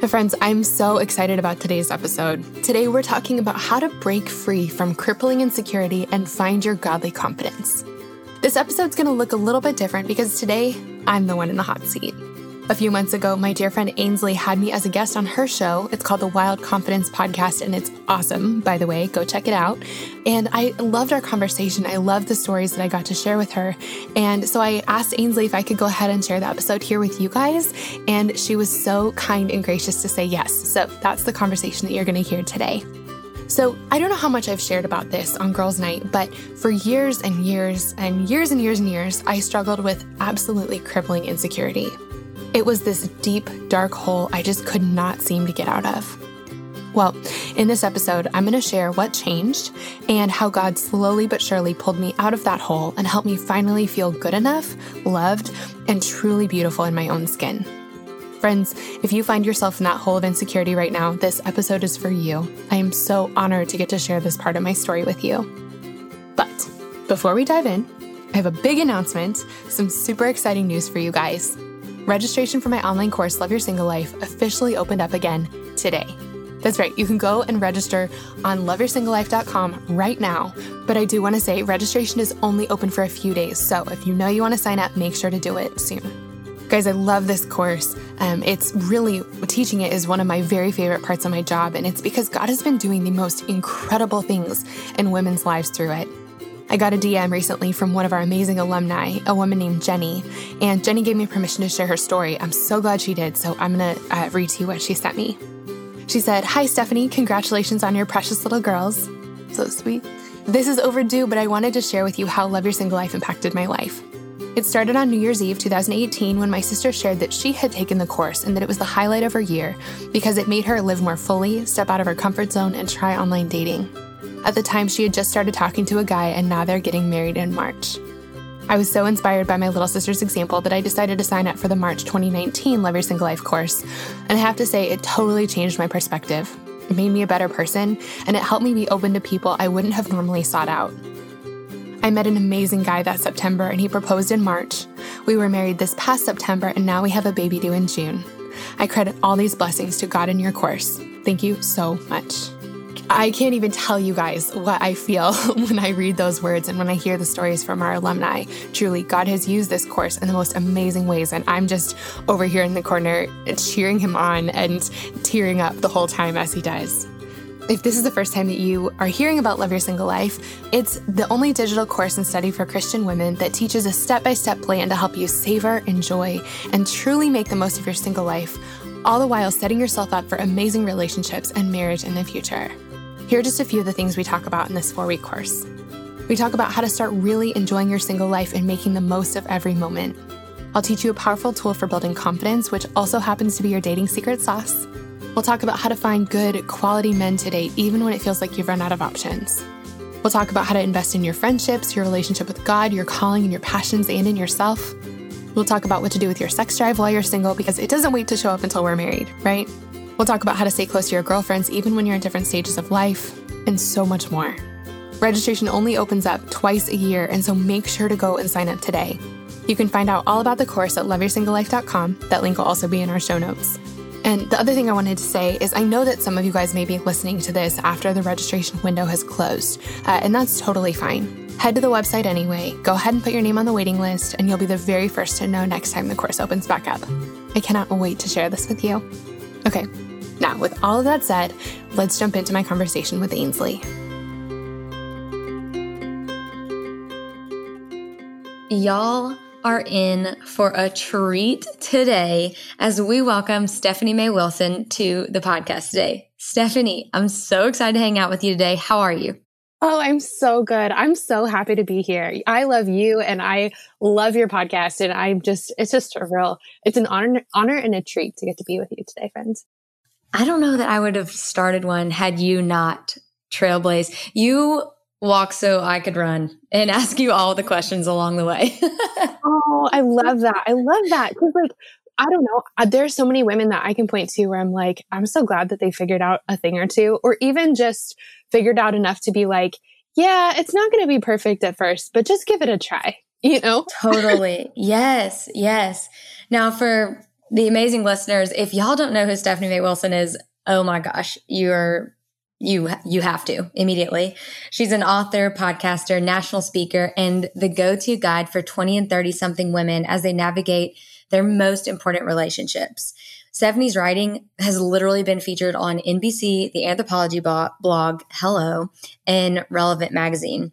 But friends, I'm so excited about today's episode. Today, we're talking about how to break free from crippling insecurity and find your godly confidence. This episode's going to look a little bit different because today, I'm the one in the hot seat. A few months ago, my dear friend Ainsley had me as a guest on her show. It's called the Wild Confidence Podcast, and it's awesome, by the way. Go check it out. And I loved our conversation. I loved the stories that I got to share with her. And so I asked Ainsley if I could go ahead and share the episode here with you guys, and she was so kind and gracious to say yes. So that's the conversation that you're going to hear today. So I don't know how much I've shared about this on Girls' Night, but for years and years and years and years and years, I struggled with absolutely crippling insecurity. It was this deep, dark hole I just could not seem to get out of. Well, in this episode, I'm going to share what changed and how God slowly but surely pulled me out of that hole and helped me finally feel good enough, loved, and truly beautiful in my own skin. Friends, if you find yourself in that hole of insecurity right now, this episode is for you. I am so honored to get to share this part of my story with you. But before we dive in, I have a big announcement, some super exciting news for you guys. Registration for my online course, Love Your Single Life, officially opened up again today. That's right, you can go and register on loveyoursinglelife.com right now. But I do want to say registration is only open for a few days. So if you know you want to sign up, make sure to do it soon. Guys, I love this course. It's really, teaching it is one of my very favorite parts of my job, and it's because God has been doing the most incredible things in women's lives through it. I got a DM recently from one of our amazing alumni, a woman named Jenny, and Jenny gave me permission to share her story. I'm so glad she did, so I'm going to read to you what she sent me. She said, "Hi, Stephanie, congratulations on your precious little girls." So sweet. "This is overdue, but I wanted to share with you how Love Your Single Life impacted my life. It started on New Year's Eve, 2018, when my sister shared that she had taken the course and that it was the highlight of her year because it made her live more fully, step out of her comfort zone, and try online dating. At the time, she had just started talking to a guy, and now they're getting married in March. I was so inspired by my little sister's example that I decided to sign up for the March 2019 Love Your Single Life course, and I have to say it totally changed my perspective. It made me a better person, and it helped me be open to people I wouldn't have normally sought out. I met an amazing guy that September, and he proposed in March. We were married this past September, and now we have a baby due in June. I credit all these blessings to God and your course. Thank you so much." I can't even tell you guys what I feel when I read those words and when I hear the stories from our alumni. Truly, God has used this course in the most amazing ways, and I'm just over here in the corner cheering him on and tearing up the whole time as he does. If this is the first time that you are hearing about Love Your Single Life, it's the only digital course and study for Christian women that teaches a step-by-step plan to help you savor, enjoy, and truly make the most of your single life, all the while setting yourself up for amazing relationships and marriage in the future. Here are just a few of the things we talk about in this 4-week course. We talk about how to start really enjoying your single life and making the most of every moment. I'll teach you a powerful tool for building confidence, which also happens to be your dating secret sauce. We'll talk about how to find good, quality men to date, even when it feels like you've run out of options. We'll talk about how to invest in your friendships, your relationship with God, your calling, and your passions, and in yourself. We'll talk about what to do with your sex drive while you're single, because it doesn't wait to show up until we're married, right? We'll talk about how to stay close to your girlfriends, even when you're in different stages of life, and so much more. Registration only opens up twice a year, and so make sure to go and sign up today. You can find out all about the course at loveyoursinglelife.com. That link will also be in our show notes. And the other thing I wanted to say is I know that some of you guys may be listening to this after the registration window has closed, and that's totally fine. Head to the website anyway, go ahead and put your name on the waiting list, and you'll be the very first to know next time the course opens back up. I cannot wait to share this with you. Okay, now with all of that said, let's jump into my conversation with Ainsley. Y'all are in for a treat today as we welcome Stephanie May Wilson to the podcast today. Stephanie, I'm so excited to hang out with you today. How are you? Oh, I'm so good. I'm so happy to be here. I love you and I love your podcast, and it's just a real, it's an honor and a treat to get to be with you today, friends. I don't know that I would have started one had you not trailblazed. You walk so I could run and ask you all the questions along the way. Oh, I love that. I love that. 'Cause like, I don't know. There's so many women that I can point to where I'm like, I'm so glad that they figured out a thing or two, or even just figured out enough to be like, yeah, it's not going to be perfect at first, but just give it a try, you know? Totally. Yes. Yes. Now for the amazing listeners, if y'all don't know who Stephanie May Wilson is, oh my gosh, you have to immediately. She's an author, podcaster, national speaker, and the go-to guide for 20 and 30 something women as they navigate their most important relationships. Stephanie's writing has literally been featured on NBC, the Anthropology blog, Hello, and Relevant magazine.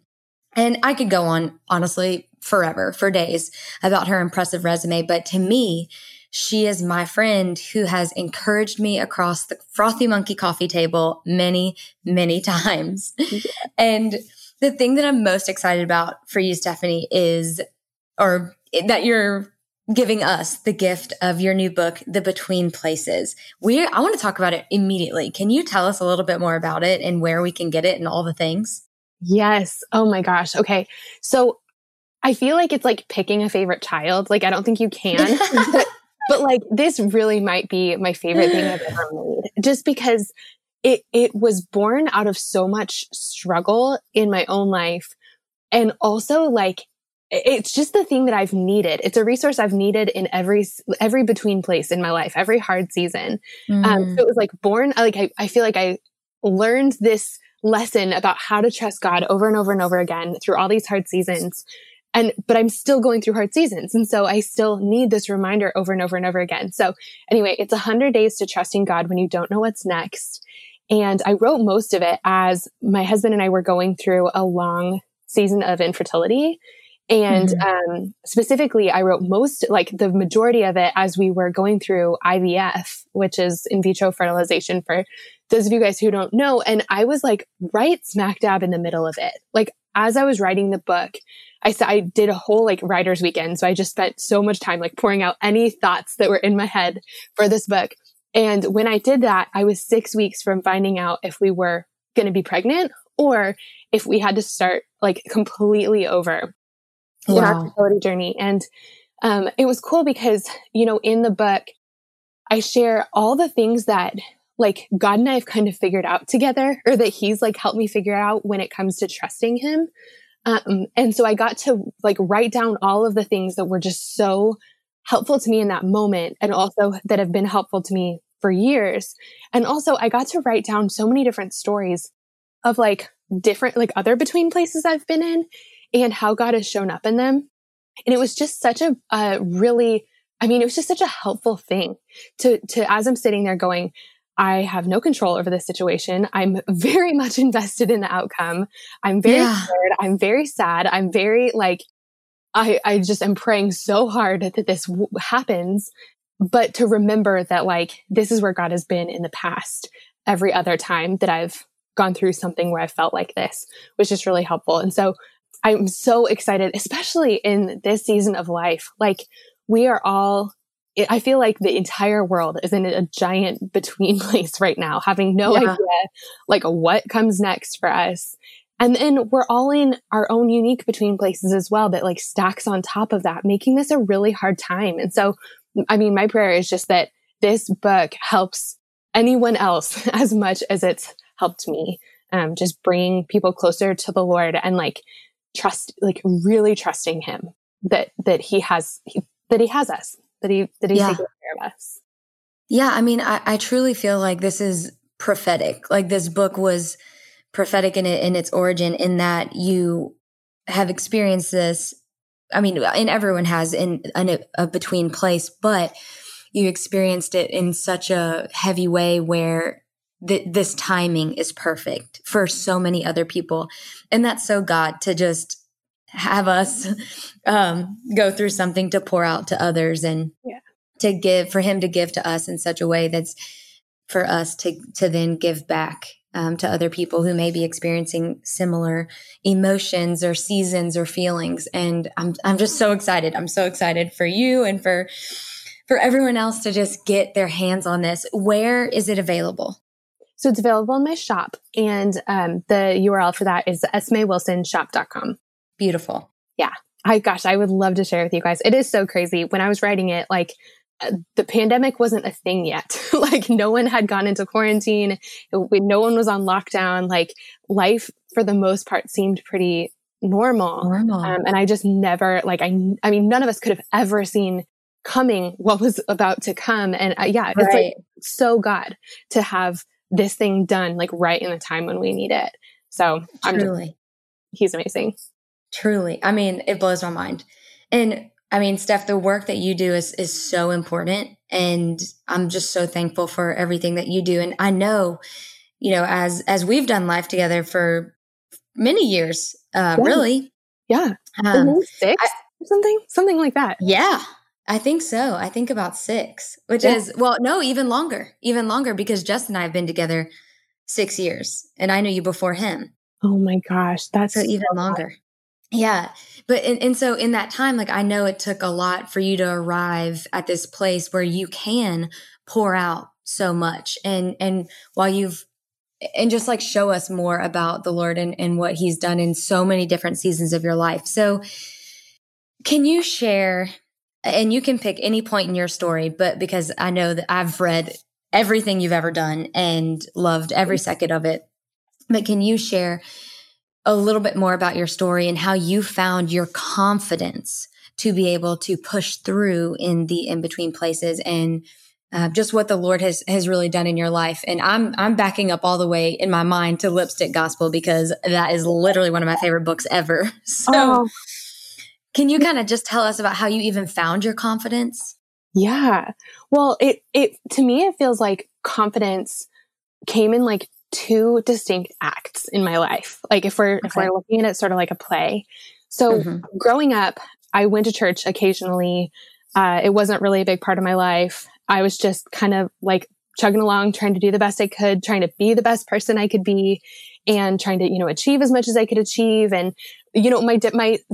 And I could go on, honestly, forever, for days, about her impressive resume. But to me, she is my friend who has encouraged me across the frothy monkey coffee table many, many times. And the thing that I'm most excited about for you, Stephanie, is, or that you're giving us the gift of your new book, The Between Places. I want to talk about it immediately. Can you tell us a little bit more about it and where we can get it and all the things? Yes. Oh my gosh. Okay. So I feel like it's like picking a favorite child. Like, I don't think you can, but like this really might be my favorite thing I've ever made, just because it was born out of so much struggle in my own life. And also like, it's just the thing that I've needed. It's a resource I've needed in every between place in my life, every hard season. So it was like born, like I feel like I learned this lesson about how to trust God over and over and over again through all these hard seasons. But I'm still going through hard seasons. And so I still need this reminder over and over and over again. So anyway, it's 100 days to trusting God when you don't know what's next. And I wrote most of it as my husband and I were going through a long season of infertility. And specifically, I wrote the majority of it as we were going through IVF, which is in vitro fertilization for those of you guys who don't know. And I was like right smack dab in the middle of it. Like as I was writing the book, I did a whole like writer's weekend. So I just spent so much time like pouring out any thoughts that were in my head for this book. And when I did that, I was 6 weeks from finding out if we were going to be pregnant or if we had to start like completely over. Wow. In our fertility journey. And it was cool because, you know, in the book, I share all the things that like God and I have kind of figured out together, or that he's like helped me figure out when it comes to trusting him. And so I got to like write down all of the things that were just so helpful to me in that moment, and also that have been helpful to me for years. And also I got to write down so many different stories of like different, like other between places I've been in, and how God has shown up in them. And it was just such a helpful thing to as I'm sitting there going, I have no control over this situation. I'm very much invested in the outcome. I'm very scared. I'm very sad. I'm very like, I just am praying so hard that this happens, but to remember that like, this is where God has been in the past every other time that I've gone through something where I felt like this was just really helpful. And so I'm so excited, especially in this season of life. Like we are all, I feel like the entire world is in a giant between place right now, having no idea like what comes next for us. And then we're all in our own unique between places as well that like stacks on top of that, making this a really hard time. And so, I mean, my prayer is just that this book helps anyone else as much as it's helped me, just bringing people closer to the Lord and like, trust, like really trusting him that he has us, that he's taking care of us. Yeah. I mean, I truly feel like this is prophetic. Like this book was prophetic in its origin, in that you have experienced this. I mean, and everyone has in a between place, but you experienced it in such a heavy way where this timing is perfect for so many other people. And that's so God to just have us go through something to pour out to others and to give, for him to give to us in such a way that's for us to then give back to other people who may be experiencing similar emotions or seasons or feelings. And I'm just so excited. I'm so excited for you and for for everyone else to just get their hands on this, where is it available? So it's available in my shop, and the URL for that is smawilsonshop.com. Beautiful. Yeah. Gosh, I would love to share with you guys. It is so crazy. When I was writing it, like the pandemic wasn't a thing yet. Like no one had gone into quarantine. No one was on lockdown. Like life for the most part seemed pretty normal. And I just never, like, I mean, none of us could have ever seen coming what was about to come. And yeah, it's right. Like so God to have this thing done like right in the time when we need it. So he's amazing. Truly. I mean, it blows my mind. And I mean, Steph, the work that you do is so important. And I'm just so thankful for everything that you do. And I know, you know, as we've done life together for many years, really. Yeah. Something like that. Yeah. I think so. I think about 6, which is, well, no, even longer because Justin and I have been together 6 years and I knew you before him. Oh my gosh. That's so even longer. Yeah. But, and so in that time, like, I know it took a lot for you to arrive at this place where you can pour out so much. And while you've, and just like show us more about the Lord and what he's done in so many different seasons of your life. So can you share, and you can pick any point in your story, but because I know that I've read everything you've ever done and loved every second of it, but can you share a little bit more about your story and how you found your confidence to be able to push through in the in-between places and just what the Lord has really done in your life? And I'm backing up all the way in my mind to Lipstick Gospel because that is literally one of my favorite books ever. So Can you kind of just tell us about how you even found your confidence? Yeah. Well, it to me, it feels like confidence came in like two distinct acts in my life. Like if we're looking at it sort of like a play. So growing up, I went to church occasionally. It wasn't really a big part of my life. I was just kind of like chugging along, trying to do the best I could, trying to be the best person I could be, and trying to, you know, achieve as much as I could achieve. And, you know, my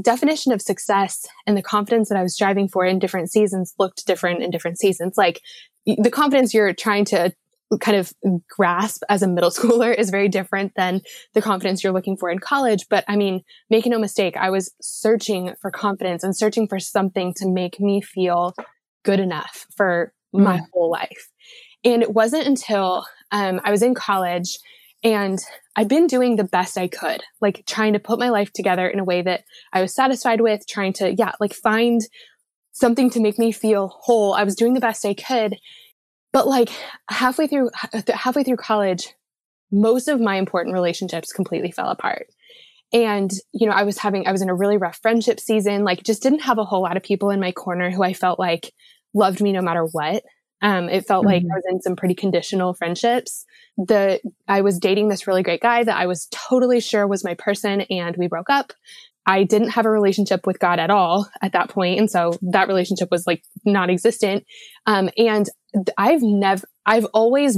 definition of success and the confidence that I was striving for in different seasons looked different in different seasons. Like the confidence you're trying to kind of grasp as a middle schooler is very different than the confidence you're looking for in college. But I mean, make no mistake, I was searching for confidence and searching for something to make me feel good enough for my whole life. And it wasn't until I was in college and I'd been doing the best I could, like trying to put my life together in a way that I was satisfied with, trying to, like find something to make me feel whole. I was doing the best I could, but like halfway through college, most of my important relationships completely fell apart. And, you know, I was in a really rough friendship season, like just didn't have a whole lot of people in my corner who I felt like loved me no matter what. It felt like I was in some pretty conditional friendships. I was dating this really great guy that I was totally sure was my person, and we broke up. I didn't have a relationship with God at all at that point, and so that relationship was like non-existent. And I've always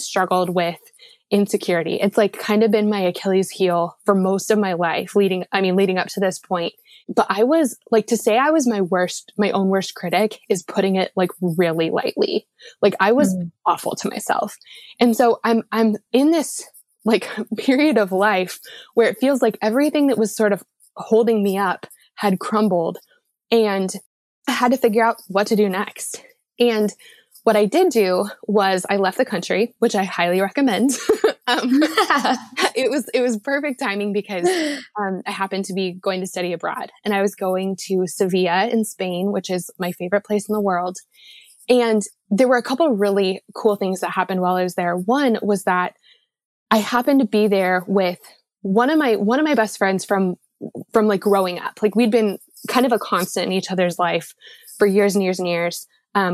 struggled with insecurity. It's like kind of been my Achilles heel for most of my life leading up to this point. But I was like, to say I was my own worst critic is putting it like really lightly. Like I was awful to myself. And so I'm in this like period of life where it feels like everything that was sort of holding me up had crumbled, and I had to figure out what to do next. And what I did do was I left the country, which I highly recommend. It was perfect timing because I happened to be going to study abroad, and I was going to Sevilla in Spain, which is my favorite place in the world. And there were a couple of really cool things that happened while I was there. One was that I happened to be there with one of my best friends from like growing up. Like we'd been kind of a constant in each other's life for years and years and years.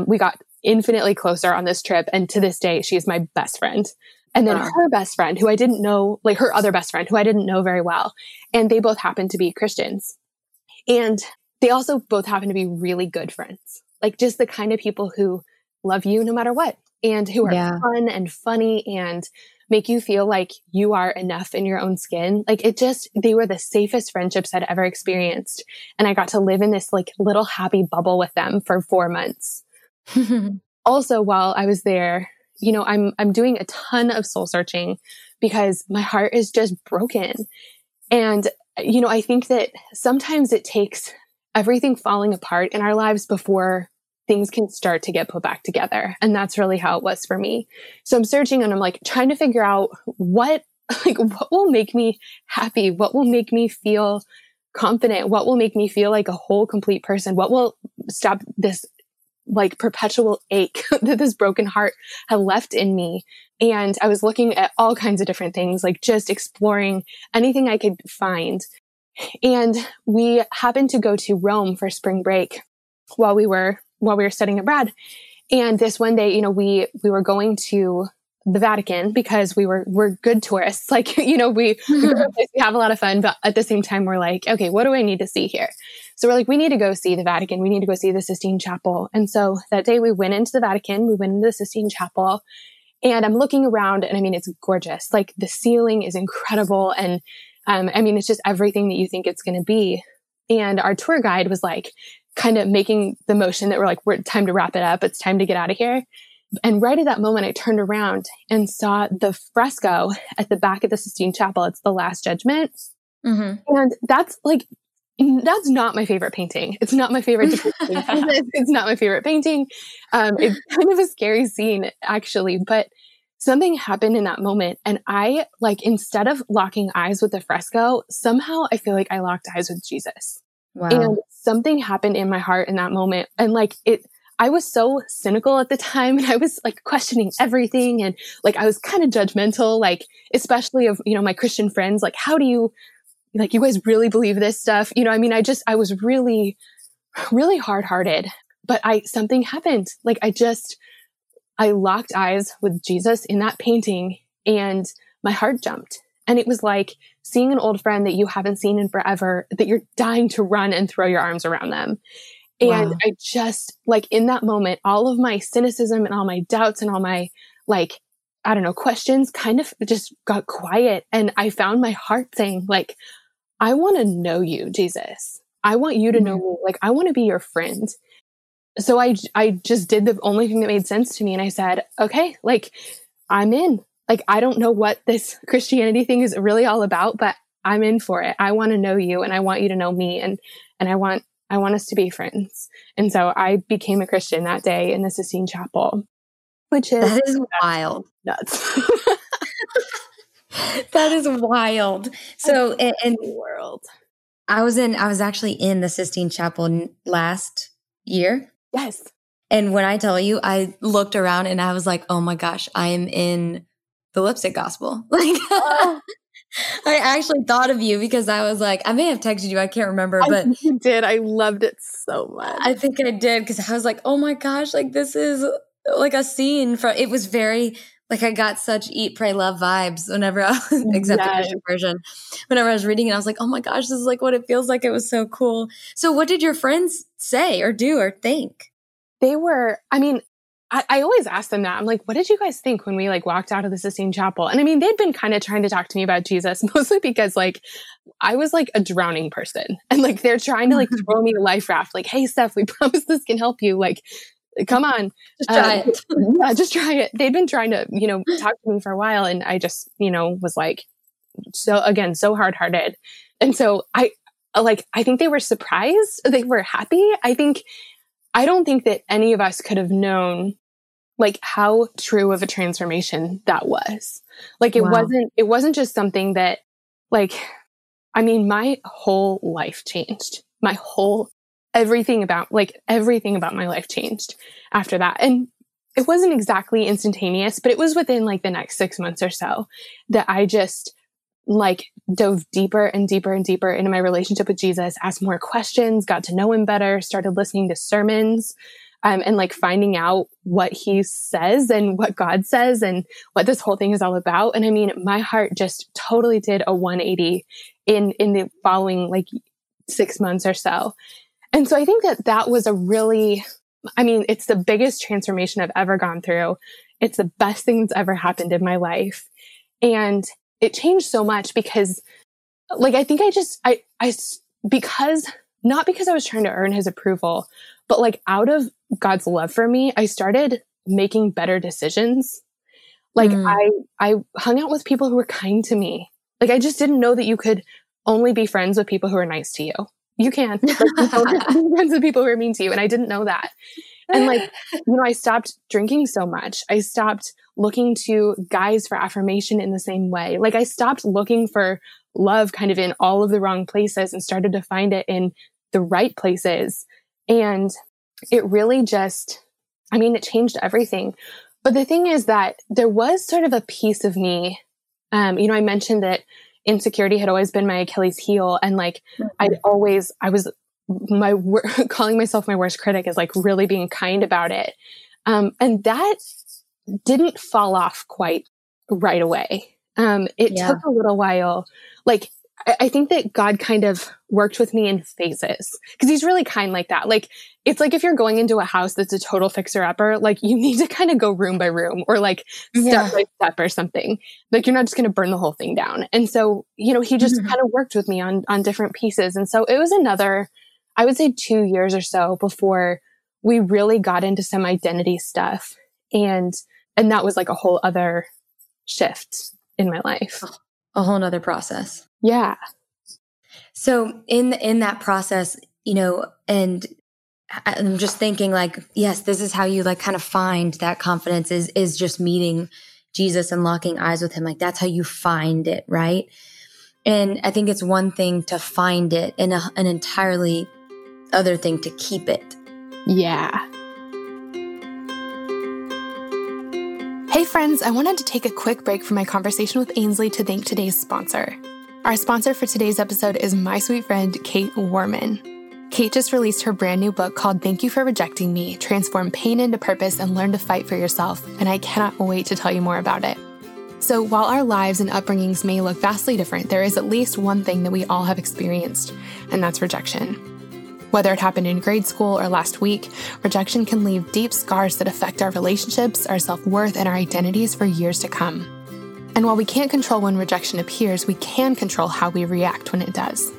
We got infinitely closer on this trip. And to this day, she is my best friend. And then her best friend, who I didn't know, like her other best friend, who I didn't know very well. And they both happened to be Christians. And they also both happened to be really good friends. Like just the kind of people who love you no matter what, and who are fun and funny and make you feel like you are enough in your own skin. Like they were the safest friendships I'd ever experienced. And I got to live in this like little happy bubble with them for 4 months. Also, while I was there, you know, I'm doing a ton of soul searching because my heart is just broken. And, you know, I think that sometimes it takes everything falling apart in our lives before things can start to get put back together. And that's really how it was for me. So I'm searching and I'm like trying to figure out what will make me happy? What will make me feel confident? What will make me feel like a whole, complete person? What will stop this like perpetual ache that this broken heart had left in me? And I was looking at all kinds of different things, like just exploring anything I could find. And we happened to go to Rome for spring break while we were studying at Brad. And this one day, you know, we were going to the Vatican because we're good tourists. Like, you know, we have a lot of fun, but at the same time, we're like, okay, what do I need to see here? So we're like, we need to go see the Vatican. We need to go see the Sistine Chapel. And so that day we went into the Vatican, we went into the Sistine Chapel, and I'm looking around and I mean, it's gorgeous. Like the ceiling is incredible. And, I mean, it's just everything that you think it's going to be. And our tour guide was like, kind of making the motion that we're time to wrap it up. It's time to get out of here. And right at that moment, I turned around and saw the fresco at the back of the Sistine Chapel. It's the Last Judgment. Mm-hmm. And that's not my favorite painting. It's not my favorite. It's not my favorite painting. It's kind of a scary scene actually, but something happened in that moment. And I instead of locking eyes with the fresco, somehow I feel like I locked eyes with Jesus. Wow. And something happened in my heart in that moment. And I was so cynical at the time, and I was questioning everything. And I was kind of judgmental, especially of, you know, my Christian friends, how do you, you guys really believe this stuff? You know, I mean, I was really, really hard-hearted, but something happened. I locked eyes with Jesus in that painting and my heart jumped. And it was like seeing an old friend that you haven't seen in forever, that you're dying to run and throw your arms around them. And wow. I just in that moment, all of my cynicism and all my doubts and all my questions kind of just got quiet. And I found my heart saying I want to know you, Jesus. I want you to know me. I want to be your friend. So I just did the only thing that made sense to me. And I said, okay, I'm in. I don't know what this Christianity thing is really all about, but I'm in for it. I want to know you and I want you to know me. And I want us to be friends. And so I became a Christian that day in the Sistine Chapel, which is... That is wild. Nuts. That is wild. So in the world, I was actually in the Sistine Chapel last year. Yes. And when I tell you, I looked around and I was like, oh my gosh, I am in the Lipstick Gospel. I actually thought of you because I was I may have texted you. I can't remember, but you did. I loved it so much. I think I did because I was oh my gosh, this is a scene from, it was very, I got such Eat, Pray, Love vibes whenever I was, except the Christian version, whenever I was reading it, I was oh my gosh, this is what it feels like. It was so cool. So what did your friends say or do or think? They were, I always ask them that. I'm what did you guys think when we walked out of the Sistine Chapel? And I mean, they'd been kind of trying to talk to me about Jesus, mostly because I was a drowning person, and they're trying to throw me a life raft. Hey, Steph, we promise this can help you. Come on, just try it. Yeah, just try it. They'd been trying to, you know, talk to me for a while, and I just, you know, was so hard-hearted, and so I think they were surprised. They were happy. I don't think that any of us could have known how true of a transformation that was. It wasn't just something that my whole life changed. Everything about my life changed after that. And it wasn't exactly instantaneous, but it was within the next 6 months or so that I just dove deeper and deeper and deeper into my relationship with Jesus, asked more questions, got to know him better, started listening to sermons, and finding out what he says and what God says and what this whole thing is all about. And I mean, my heart just totally did a 180 in the following 6 months or so. And so I think that was a really, it's the biggest transformation I've ever gone through. It's the best thing that's ever happened in my life. And it changed so much because like, I think I just, because not because I was trying to earn his approval, but like out of God's love for me, I started making better decisions. Like I hung out with people who were kind to me. Like, I just didn't know that you could only be friends with people who are nice to you. You can. Like, you don't be friends with people who are mean to you. And I didn't know that. And like, you know, I stopped drinking so much. I stopped looking to guys for affirmation in the same way. Like, I stopped looking for love kind of in all of the wrong places and started to find it in the right places. And it really just, I mean, it changed everything. But the thing is that there was sort of a piece of me, you know, I mentioned that insecurity had always been my Achilles heel. And like, calling myself my worst critic is like really being kind about it. And that didn't fall off quite right away. It took a little while. Like, I think that God kind of worked with me in phases because he's really kind like that. Like, it's like if you're going into a house that's a total fixer-upper, like you need to kind of go room by room or like step by step or something. Like, you're not just going to burn the whole thing down. And so, you know, he just kind of worked with me on different pieces. And so it was another, I would say 2 years or so before we really got into some identity stuff. And that was like a whole other shift in my life. A whole nother process. Yeah. So in that process, you know, and I'm just thinking like, yes, this is how you like kind of find that confidence is just meeting Jesus and locking eyes with him. Like, that's how you find it. Right. And I think it's one thing to find it and an entirely other thing to keep it. Yeah. Hey friends, I wanted to take a quick break from my conversation with Ainsley to thank today's sponsor. Our sponsor for today's episode is my sweet friend, Kate Warman. Kate just released her brand new book called Thank You for Rejecting Me, Transform Pain into Purpose and Learn to Fight for Yourself, and I cannot wait to tell you more about it. So while our lives and upbringings may look vastly different, there is at least one thing that we all have experienced, and that's rejection. Whether it happened in grade school or last week, rejection can leave deep scars that affect our relationships, our self-worth, and our identities for years to come. And while we can't control when rejection appears, we can control how we react when it does.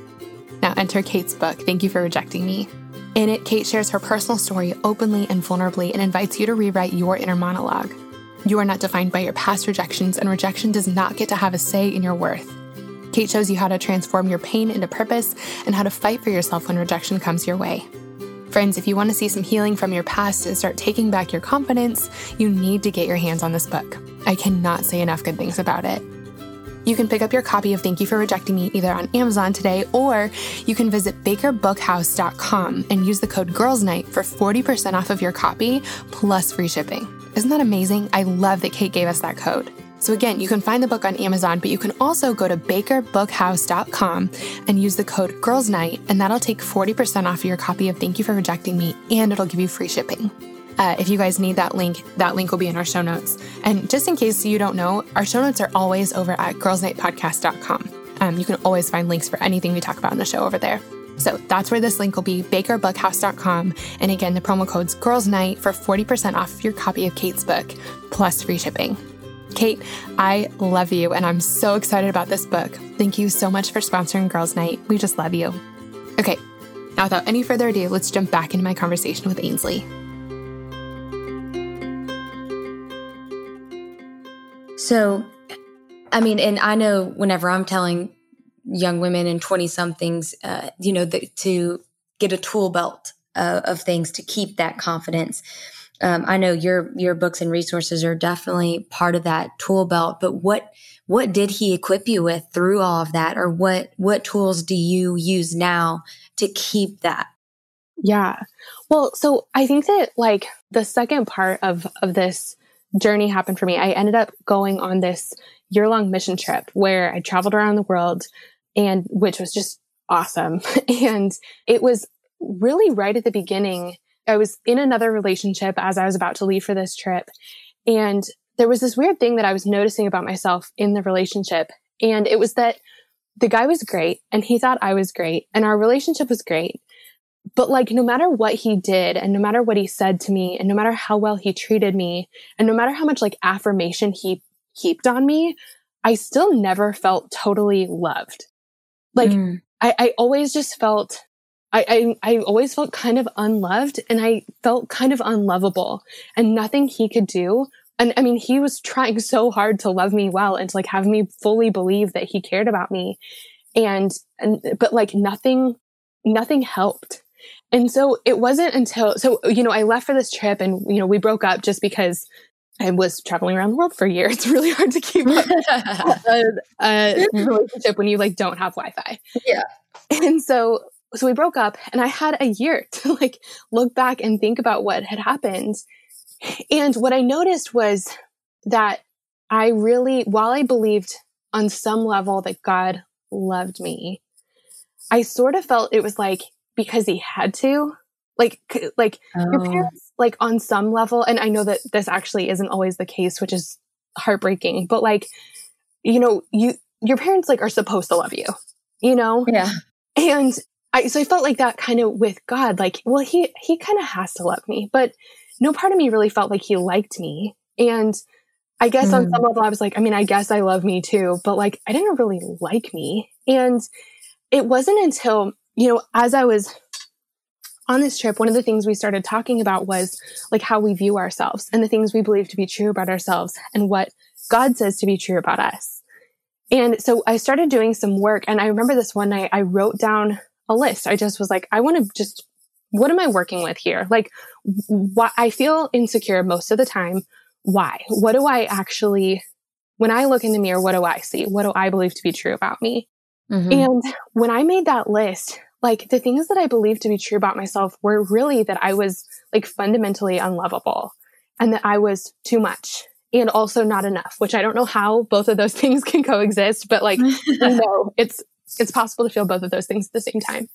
Now enter Kate's book, Thank You for Rejecting Me. In it, Kate shares her personal story openly and vulnerably and invites you to rewrite your inner monologue. You are not defined by your past rejections, and rejection does not get to have a say in your worth. Kate shows you how to transform your pain into purpose and how to fight for yourself when rejection comes your way. Friends, if you want to see some healing from your past and start taking back your confidence, you need to get your hands on this book. I cannot say enough good things about it. You can pick up your copy of Thank You for Rejecting Me either on Amazon today, or you can visit bakerbookhouse.com and use the code Girls' Night for 40% off of your copy plus free shipping. Isn't that amazing? I love that Kate gave us that code. So again, you can find the book on Amazon, but you can also go to bakerbookhouse.com and use the code GIRLSNIGHT, and that'll take 40% off your copy of Thank You for Rejecting Me, and it'll give you free shipping. If you guys need that link will be in our show notes. And just in case you don't know, our show notes are always over at girlsnightpodcast.com. You can always find links for anything we talk about in the show over there. So that's where this link will be, bakerbookhouse.com. And again, the promo code's GIRLSNIGHT for 40% off your copy of Kate's book, plus free shipping. Kate, I love you, and I'm so excited about this book. Thank you so much for sponsoring Girls' Night. We just love you. Okay, now without any further ado, let's jump back into my conversation with Ainsley. So, I mean, and I know whenever I'm telling young women and 20-somethings, you know, to get a tool belt of things to keep that confidence. I know your books and resources are definitely part of that tool belt, but what did he equip you with through all of that? Or what tools do you use now to keep that? Yeah. Well, so I think that like the second part of this journey happened for me. I ended up going on this year-long mission trip where I traveled around the world, and which was just awesome. And it was really right at the beginning. I was in another relationship as I was about to leave for this trip. And there was this weird thing that I was noticing about myself in the relationship. And it was that the guy was great and he thought I was great and our relationship was great. But like, no matter what he did and no matter what he said to me and no matter how well he treated me and no matter how much like affirmation he heaped on me, I still never felt totally loved. Like I always just felt, I always felt kind of unloved, and I felt kind of unlovable, and nothing he could do. And I mean, he was trying so hard to love me well and to like have me fully believe that he cared about me. But like nothing helped. And so it wasn't until, so, you know, I left for this trip and, you know, we broke up just because I was traveling around the world for a year. It's really hard to keep up a relationship when you like don't have Wi-Fi. Yeah. And so we broke up, and I had a year to like look back and think about what had happened. And what I noticed was that I really, while I believed on some level that God loved me, I sort of felt it was like because he had to, like your parents, like on some level. And I know that this actually isn't always the case, which is heartbreaking, but like, you know, your parents like are supposed to love you, you know? Yeah. And so I felt like that kind of with God, like, well, he kind of has to love me, but no part of me really felt like he liked me. And I guess on some level I was like, I mean, I guess I love me too, but like, I didn't really like me. And it wasn't until, you know, as I was on this trip, one of the things we started talking about was like how we view ourselves and the things we believe to be true about ourselves and what God says to be true about us. And so I started doing some work, and I remember this one night I wrote down a list. I just was like, I want to just, what am I working with here? Like, what I feel insecure most of the time. Why? What do I actually, when I look in the mirror, what do I see? What do I believe to be true about me? Mm-hmm. And when I made that list, like the things that I believed to be true about myself were really that I was like fundamentally unlovable and that I was too much and also not enough, which I don't know how both of those things can coexist, but like, you know, it's possible to feel both of those things at the same time.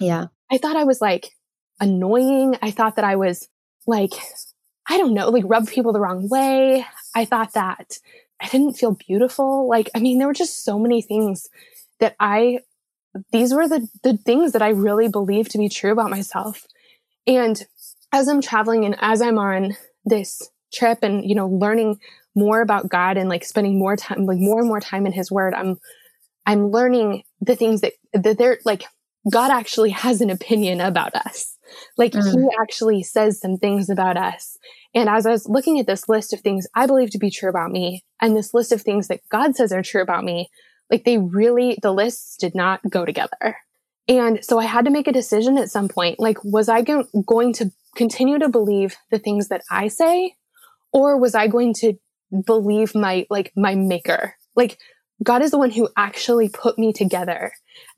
Yeah. I thought I was like annoying. I thought that I was like, I don't know, like rub people the wrong way. I thought that I didn't feel beautiful. Like, I mean, there were just so many things that these were the things that I really believed to be true about myself. And as I'm traveling and as I'm on this trip and, you know, learning more about God and like spending more time, like more and more time in his word, I'm learning the things that they're like, God actually has an opinion about us. Like he actually says some things about us. And as I was looking at this list of things I believe to be true about me and this list of things that God says are true about me, like the lists did not go together. And so I had to make a decision at some point. Like, was I going to continue to believe the things that I say, or was I going to believe my maker? Like, God is the one who actually put me together.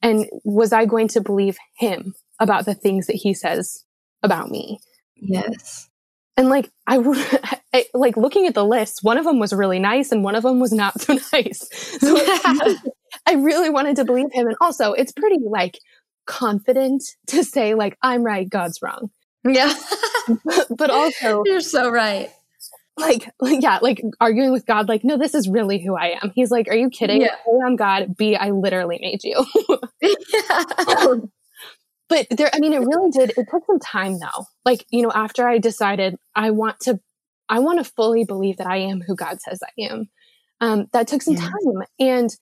And was I going to believe him about the things that he says about me? Yes. And like, I like looking at the list, one of them was really nice and one of them was not so nice. So I really wanted to believe him. And also it's pretty like confident to say like, I'm right, God's wrong. Yeah. But also you're so right. Like arguing with God, like, no, this is really who I am. He's like, are you kidding? Yeah. A, I'm God. B, I literally made you. Yeah. But there, I mean, it really did. It took some time though. Like, you know, after I decided I want to fully believe that I am who God says I am. That took some time. And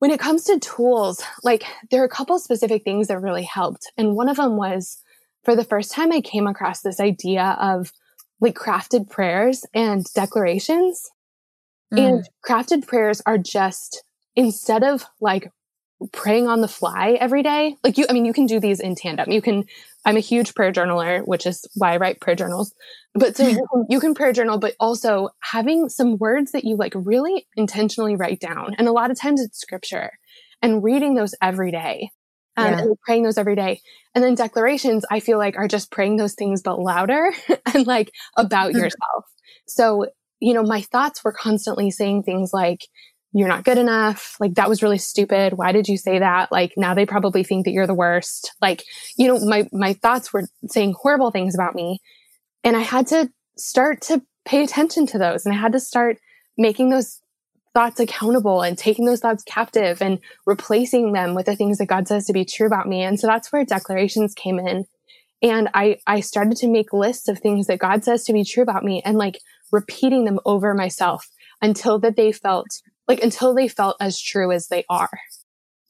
when it comes to tools, like there are a couple specific things that really helped. And one of them was, for the first time, I came across this idea of like crafted prayers and declarations. And crafted prayers are just, instead of like praying on the fly every day. Like you can do these in tandem. I'm a huge prayer journaler, which is why I write prayer journals. But so you can prayer journal, but also having some words that you like really intentionally write down. And a lot of times it's scripture, and reading those every day and praying those every day. And then declarations, I feel like, are just praying those things, but louder and like about yourself. So, you know, my thoughts were constantly saying things like, you're not good enough. Like, that was really stupid. Why did you say that? Like, now they probably think that you're the worst. Like, you know, my thoughts were saying horrible things about me. And I had to start to pay attention to those. And I had to start making those thoughts accountable and taking those thoughts captive and replacing them with the things that God says to be true about me. And so that's where declarations came in. And I started to make lists of things that God says to be true about me and like repeating them over myself until they felt as true as they are.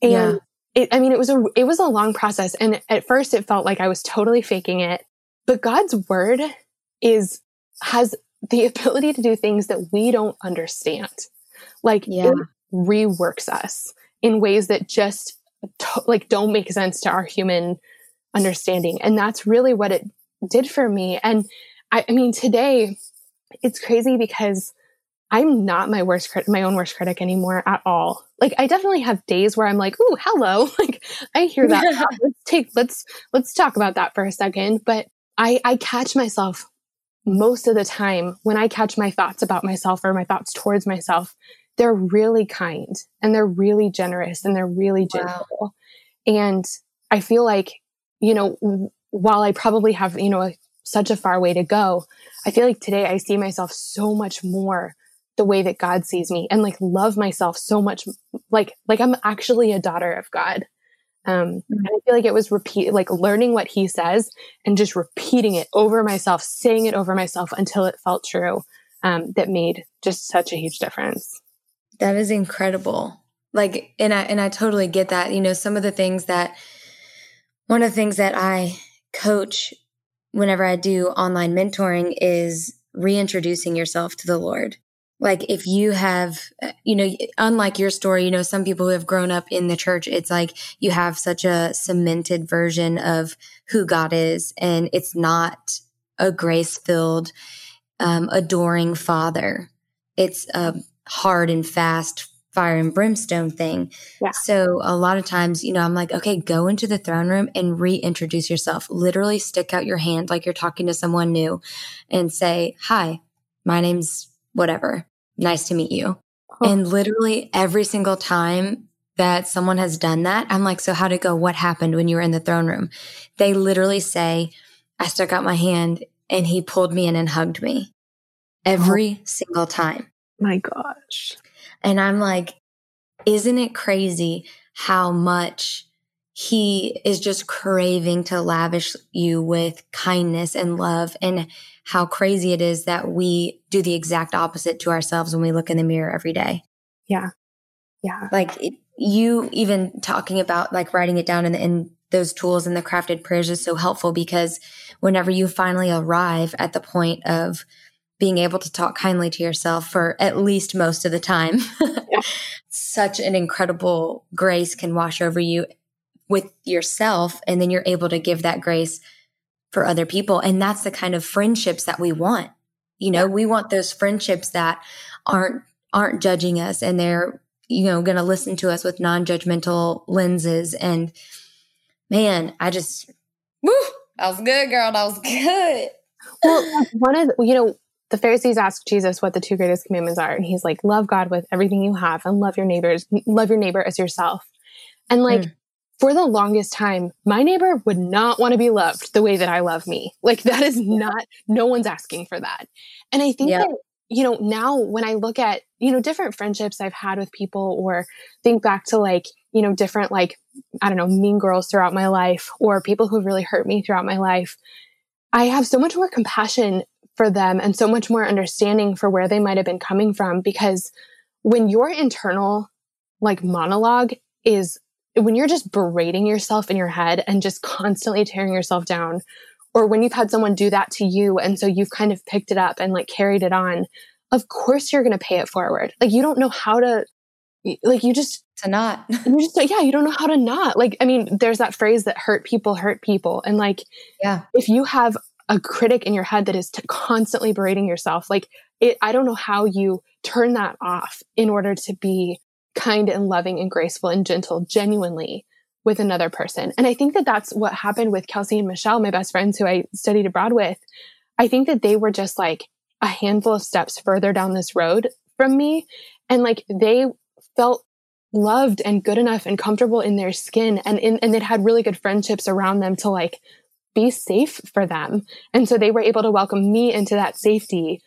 And yeah. It was a long process. And at first it felt like I was totally faking it, but God's word has the ability to do things that we don't understand. Like yeah. it reworks us in ways that just don't make sense to our human understanding. And that's really what it did for me. And I mean, today it's crazy because I'm not my own worst critic anymore at all. Like I definitely have days where I'm like, "Ooh, hello." Like I hear that. Yeah. Let's talk about that for a second. But I catch myself most of the time when I catch my thoughts about myself or my thoughts towards myself, they're really kind and they're really generous and they're really gentle. Wow. And I feel like, you know, while I probably have, you know, such a far way to go, I feel like today I see myself so much more the way that God sees me and like love myself so much, like I'm actually a daughter of God. And I feel like it was learning what he says and just repeating it over myself, saying it over myself until it felt true. That made just such a huge difference. That is incredible. Like, and I totally get that. You know, one of the things that I coach whenever I do online mentoring is reintroducing yourself to the Lord. Like if you have, you know, unlike your story, you know, some people who have grown up in the church, it's like you have such a cemented version of who God is, and it's not a grace-filled, adoring Father. It's a hard and fast fire and brimstone thing. Yeah. So a lot of times, you know, I'm like, okay, go into the throne room and reintroduce yourself. Literally stick out your hand like you're talking to someone new and say, "Hi, my name's whatever. Nice to meet you." Oh. And literally every single time that someone has done that, I'm like, "So how'd it go? What happened when you were in the throne room?" They literally say, "I stuck out my hand and he pulled me in and hugged me." Every single time. My gosh. And I'm like, isn't it crazy how much he is just craving to lavish you with kindness and love, and how crazy it is that we do the exact opposite to ourselves when we look in the mirror every day. Yeah. Yeah. Like you even talking about like writing it down in those tools and the crafted prayers is so helpful, because whenever you finally arrive at the point of being able to talk kindly to yourself for at least most of the time, yeah. such an incredible grace can wash over you with yourself. And then you're able to give that grace for other people. And that's the kind of friendships that we want. You know, yeah. we want those friendships that aren't judging us, and they're, you know, going to listen to us with non-judgmental lenses. And man, that was good, girl. That was good. Well, the Pharisees asked Jesus what the two greatest commandments are. And he's like, love God with everything you have and love your neighbor as yourself. And like, for the longest time, my neighbor would not want to be loved the way that I love me. Like that is not, no one's asking for that. And I think that, you know, now when I look at, you know, different friendships I've had with people, or think back to like, you know, different, like, I don't know, mean girls throughout my life, or people who've really hurt me throughout my life, I have so much more compassion for them and so much more understanding for where they might have been coming from. Because when your internal like monologue is, when you're just berating yourself in your head and just constantly tearing yourself down, or when you've had someone do that to you and so you've kind of picked it up and like carried it on, of course you're going to pay it forward. Like you don't know how to, like you just... To not. You just, yeah, you don't know how to not. Like, I mean, there's that phrase that hurt people. And like, yeah, if you have a critic in your head that is constantly berating yourself, like I don't know how you turn that off in order to be kind and loving and graceful and gentle, genuinely with another person. And I think that that's what happened with Kelsey and Michelle, my best friends who I studied abroad with. I think that they were just like a handful of steps further down this road from me. And like they felt loved and good enough and comfortable in their skin. And they'd had really good friendships around them to like be safe for them. And so they were able to welcome me into that safety.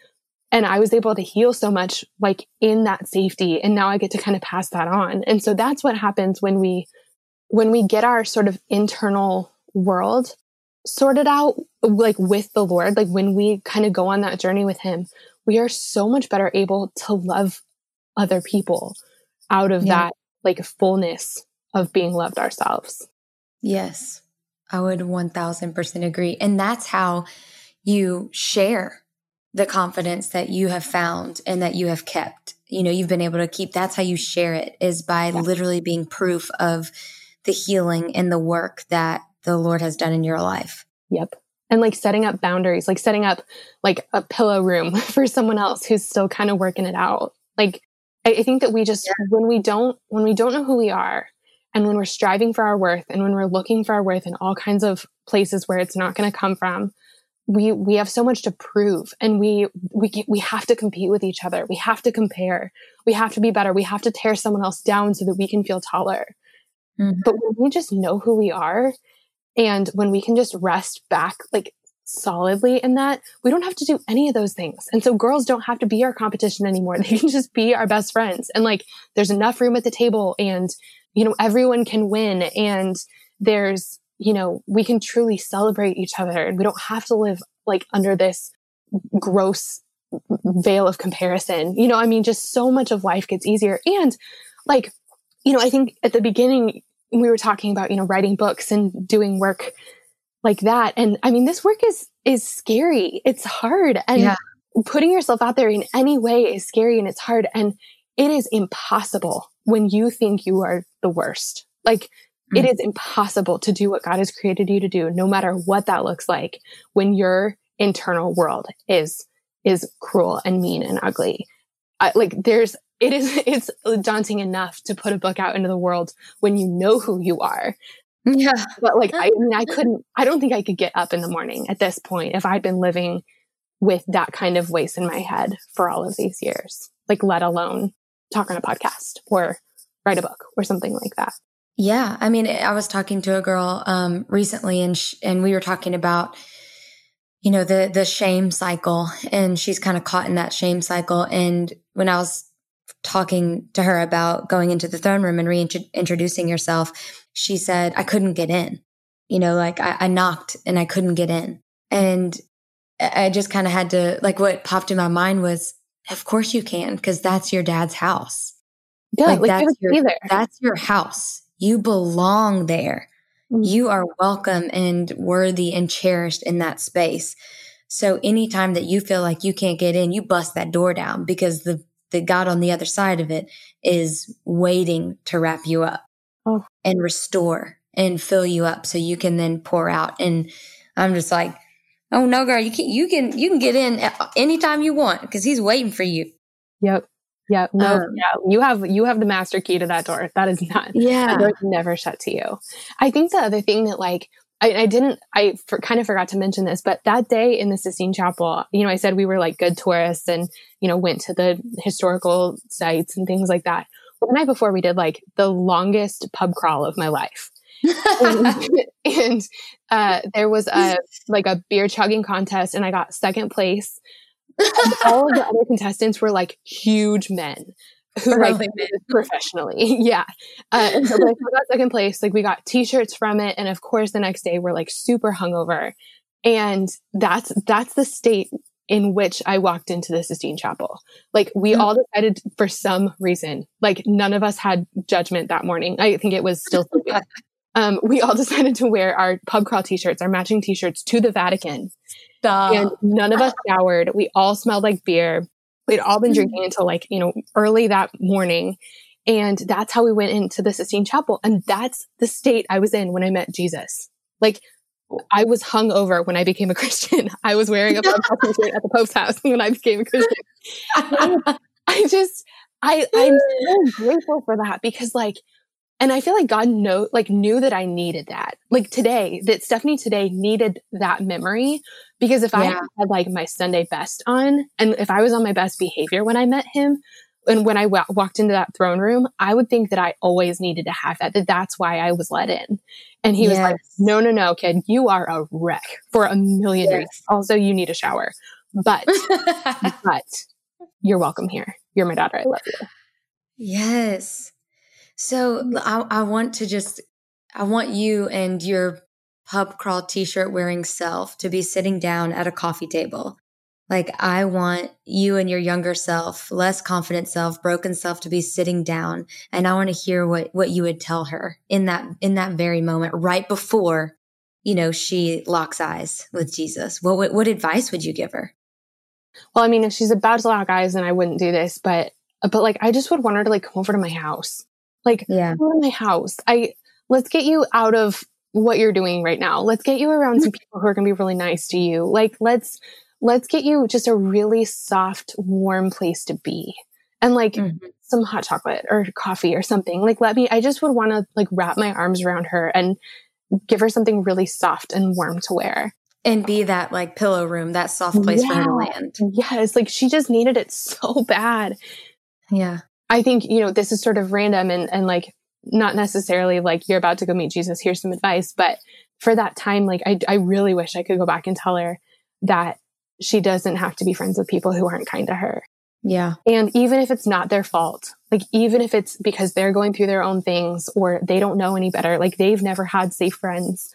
And I was able to heal so much like in that safety. And now I get to kind of pass that on. And so that's what happens when we get our sort of internal world sorted out like with the Lord, like when we kind of go on that journey with him, we are so much better able to love other people out of that like fullness of being loved ourselves. Yes, I would 1000% agree. And that's how you share the confidence that you have found and that you have kept, you know, you've been able to keep. That's how you share it, is by literally being proof of the healing and the work that the Lord has done in your life. Yep. And like setting up boundaries, like setting up like a pillow room for someone else who's still kind of working it out. Like, I think that we just, when we don't know who we are, and when we're striving for our worth, and when we're looking for our worth in all kinds of places where it's not going to come from, we have so much to prove, and we have to compete with each other. We have to compare. We have to be better. We have to tear someone else down so that we can feel taller. Mm-hmm. But when we just know who we are, and when we can just rest back like solidly in that, we don't have to do any of those things. And so girls don't have to be our competition anymore. They can just be our best friends. And like, there's enough room at the table, and, you know, everyone can win, and there's, you know, we can truly celebrate each other, and we don't have to live like under this gross veil of comparison. You know, I mean, just so much of life gets easier. And like, you know, I think at the beginning we were talking about, you know, writing books and doing work like that. And I mean, this work is scary. It's hard. And putting yourself out there in any way is scary, and it's hard. And it is impossible when you think you are the worst. Like, it is impossible to do what God has created you to do, no matter what that looks like, when your internal world is cruel and mean and ugly. It's daunting enough to put a book out into the world when you know who you are. Yeah. But like, I don't think I could get up in the morning at this point if I'd been living with that kind of voice in my head for all of these years, like let alone talk on a podcast or write a book or something like that. Yeah. I mean, I was talking to a girl recently, and we were talking about, you know, the shame cycle, and she's kind of caught in that shame cycle. And when I was talking to her about going into the throne room and reintroducing yourself, she said, I couldn't get in, you know, like I knocked and I couldn't get in. And I just kind of had to, like, what popped in my mind was, of course you can, because that's your dad's house. Yeah, that's your house. You belong there. Mm-hmm. You are welcome and worthy and cherished in that space. So anytime that you feel like you can't get in, you bust that door down, because the God on the other side of it is waiting to wrap you up and restore and fill you up so you can then pour out. And I'm just like, oh no, girl, you can get in anytime you want, because he's waiting for you. Yep. Yeah. No, you have the master key to that door. That is not, that door's never shut to you. I think the other thing that, like, I kind of forgot to mention this, but that day in the Sistine Chapel, you know, I said we were like good tourists and, you know, went to the historical sites and things like that. Well, the night before we did like the longest pub crawl of my life. and there was a beer chugging contest, and I got second place. And all of the other contestants were like huge men who professionally. Yeah. And so like, we got second place, like we got t-shirts from it. And of course the next day we're like super hungover. And that's the state in which I walked into the Sistine Chapel. Like we all decided for some reason, like none of us had judgment that morning. I think it was still Sevilla. We all decided to wear our pub crawl t-shirts, our matching t-shirts, to the Vatican. And none of us showered. We all smelled like beer. We'd all been drinking until like, you know, early that morning. And that's how we went into the Sistine Chapel. And that's the state I was in when I met Jesus. Like, I was hungover when I became a Christian. I was wearing a pub crawl t-shirt at the Pope's house when I became a Christian. I'm so grateful for that, because like, and I feel like God knew that I needed that. Like today, that Stephanie today needed that memory, because if I had like my Sunday best on, and if I was on my best behavior when I met him, and when I walked into that throne room, I would think that I always needed to have that, that's why I was let in. And he was like, no, kid, you are a wreck for a million reasons. Also, you need a shower, but you're welcome here. You're my daughter. I love you. Yes. So I want you and your pub crawl t-shirt wearing self to be sitting down at a coffee table. Like, I want you and your younger self, less confident self, broken self to be sitting down. And I want to hear what you would tell her in that very moment, right before, you know, she locks eyes with Jesus. What advice would you give her? Well, I mean, if she's about to lock eyes, then I wouldn't do this, but like, I just would want her to like, come over to my house. Like, yeah. Come over to my house. Let's get you out of what you're doing right now. Let's get you around some people who are going to be really nice to you. Like, let's get you just a really soft, warm place to be, and like some hot chocolate or coffee or something. Like, I just would want to like wrap my arms around her and give her something really soft and warm to wear. And be that like pillow room, that soft place for her to land. Yes. Like, she just needed it so bad. Yeah. I think, you know, this is sort of random and like not necessarily like you're about to go meet Jesus, here's some advice. But for that time, like I really wish I could go back and tell her that she doesn't have to be friends with people who aren't kind to her. Yeah. And even if it's not their fault, like even if it's because they're going through their own things or they don't know any better, like they've never had safe friends.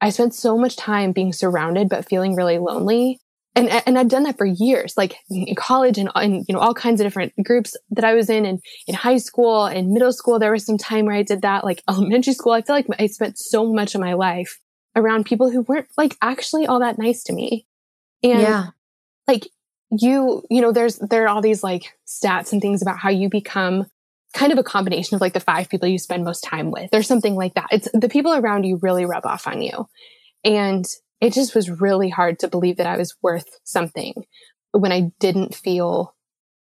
I spent so much time being surrounded, but feeling really lonely. And I've done that for years, like in college and, you know, all kinds of different groups that I was in, and in high school and middle school, there was some time where I did that, like elementary school. I feel like I spent so much of my life around people who weren't like actually all that nice to me. And like, you know, there are all these like stats and things about how you become kind of a combination of like the 5 people you spend most time with or something like that. It's the people around you really rub off on you. And it just was really hard to believe that I was worth something when I didn't feel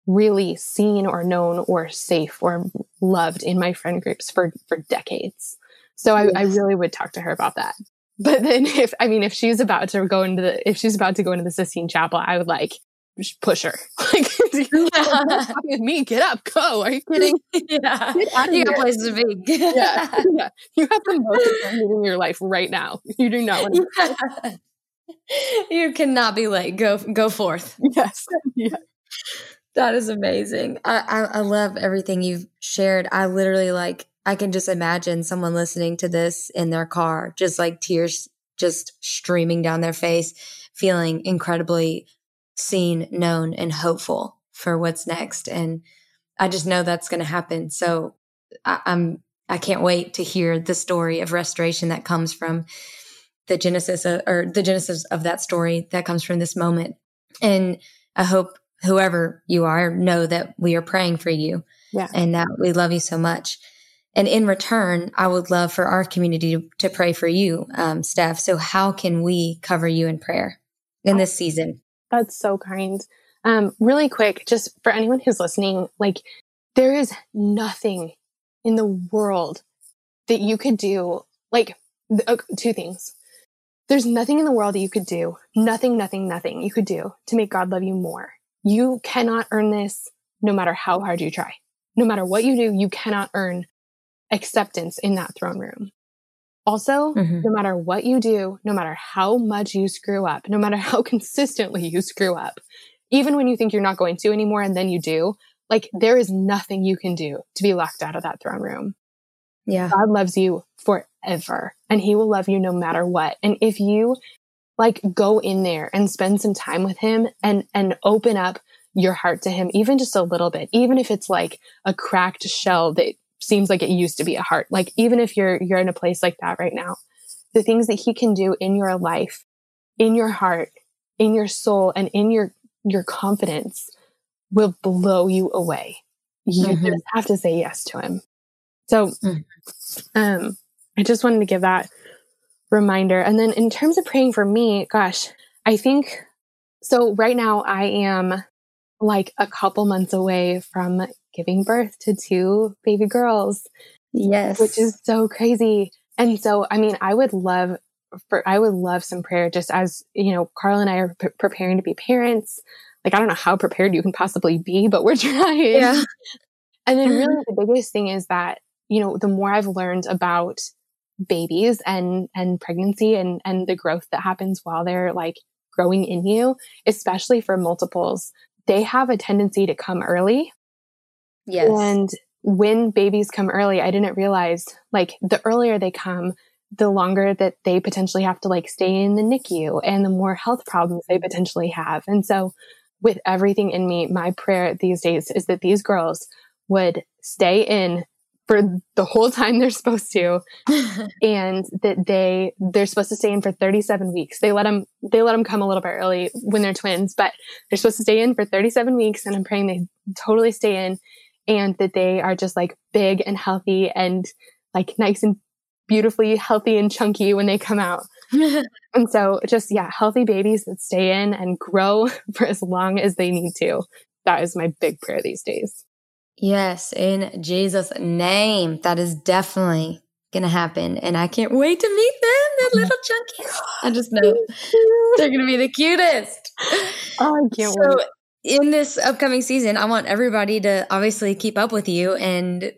really seen or known or safe or loved in my friend groups for decades. So I really would talk to her about that. But then if she's about to go into the Sistine Chapel, I would like push her. Like, with me, get up, go. Are you kidding? Yeah. Get out of here. You got places to be. Yeah. You have the most important in your life right now. You do not want to. Yeah. You cannot be late. Go forth. Yes. Yeah. That is amazing. I love everything you've shared. I literally I can just imagine someone listening to this in their car, just like tears just streaming down their face, feeling incredibly seen, known, and hopeful for what's next. And I just know that's going to happen. So I can't wait to hear the story of restoration that comes from the genesis of that story that comes from this moment. And I hope whoever you are know that we are praying for you and that we love you so much. And in return, I would love for our community to pray for you, Steph. So how can we cover you in prayer in this season? That's so kind. Really quick, just for anyone who's listening, like there is nothing in the world that you could do. Like 2 things. There's nothing in the world that you could do. Nothing you could do to make God love you more. You cannot earn this no matter how hard you try. No matter what you do, you cannot earn acceptance in that throne room. Also, no matter what you do, no matter how much you screw up, no matter how consistently you screw up, even when you think you're not going to anymore and then you do, like there is nothing you can do to be locked out of that throne room. Yeah. God loves you forever and he will love you no matter what. And if you like go in there and spend some time with him and open up your heart to him, even just a little bit, even if it's like a cracked shell that seems like it used to be a heart. Like even if you're in a place like that right now, the things that he can do in your life, in your heart, in your soul, and in your confidence will blow you away. You just have to say yes to him. So, I just wanted to give that reminder. And then in terms of praying for me, gosh, I think, so right now I am like a couple months away from giving birth to 2 baby girls. Yes. Which is so crazy. And so, I mean, I would love some prayer just as, you know, Carl and I are preparing to be parents. Like, I don't know how prepared you can possibly be, but we're trying. Yeah. And then really the biggest thing is that, you know, the more I've learned about babies and pregnancy and the growth that happens while they're like growing in you, especially for multiples, they have a tendency to come early. Yes. And when babies come early, I didn't realize like the earlier they come, the longer that they potentially have to like stay in the NICU and the more health problems they potentially have. And so with everything in me, my prayer these days is that these girls would stay in for the whole time they're supposed to, and that they're supposed to stay in for 37 weeks. They let them come a little bit early when they're twins, but they're supposed to stay in for 37 weeks. And I'm praying they totally stay in and that they are just like big and healthy and like nice and beautifully healthy and chunky when they come out. And so just, yeah, healthy babies that stay in and grow for as long as they need to. That is my big prayer these days. Yes, in Jesus' name, that is definitely going to happen. And I can't wait to meet them, that little chunkies. I just know they're going to be the cutest. Oh, I can't wait. In this upcoming season, I want everybody to obviously keep up with you and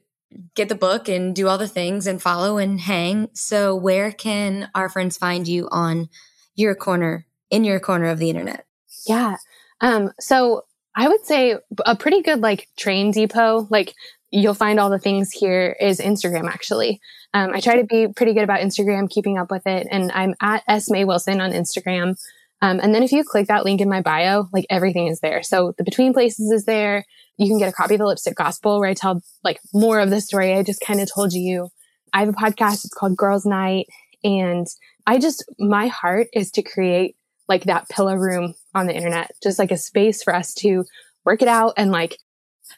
get the book and do all the things and follow and hang. So where can our friends find you on your corner, in your corner of the internet? Yeah. So I would say a pretty good like train depot, like you'll find all the things here, is Instagram actually. I try to be pretty good about Instagram, keeping up with it. And I'm at S. May Wilson on Instagram. And then if you click that link in my bio, like everything is there. So The Between Places is there. You can get a copy of the Lipstick Gospel where I tell like more of the story I just kind of told you. I have a podcast. It's called Girls' Night. And my heart is to create like that pillow room on the internet, just like a space for us to work it out and like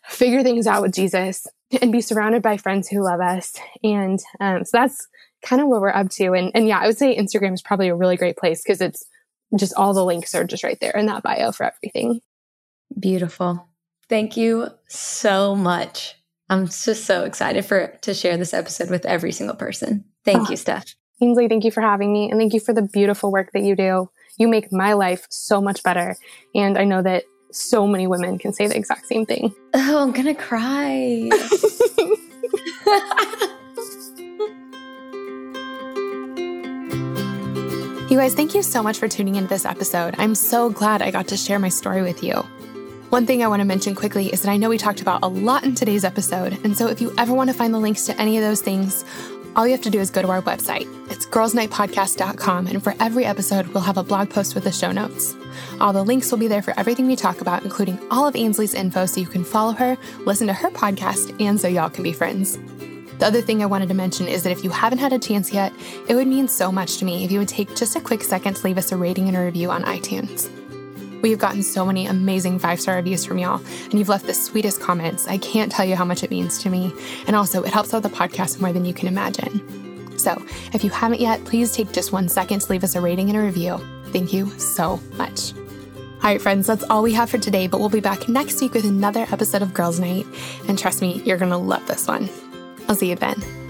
figure things out with Jesus and be surrounded by friends who love us. And so that's kind of what we're up to. And yeah, I would say Instagram is probably a really great place because it's just all the links are just right there in that bio for everything. Beautiful. Thank you so much. I'm just so excited to share this episode with every single person. Thank you, Steph. Ainsley, thank you for having me. And thank you for the beautiful work that you do. You make my life so much better. And I know that so many women can say the exact same thing. Oh, I'm going to cry. You guys, thank you so much for tuning into this episode. I'm so glad I got to share my story with you. One thing I want to mention quickly is that I know we talked about a lot in today's episode. And so if you ever want to find the links to any of those things, all you have to do is go to our website. It's girlsnightpodcast.com. And for every episode, we'll have a blog post with the show notes. All the links will be there for everything we talk about, including all of Ainsley's info, so you can follow her, listen to her podcast, and so y'all can be friends. The other thing I wanted to mention is that if you haven't had a chance yet, it would mean so much to me if you would take just a quick second to leave us a rating and a review on iTunes. We've gotten so many amazing 5-star reviews from y'all, and you've left the sweetest comments. I can't tell you how much it means to me. And also, it helps out the podcast more than you can imagine. So if you haven't yet, please take just one second to leave us a rating and a review. Thank you so much. All right, friends, that's all we have for today, but we'll be back next week with another episode of Girls' Night. And trust me, you're going to love this one. I'll see you then.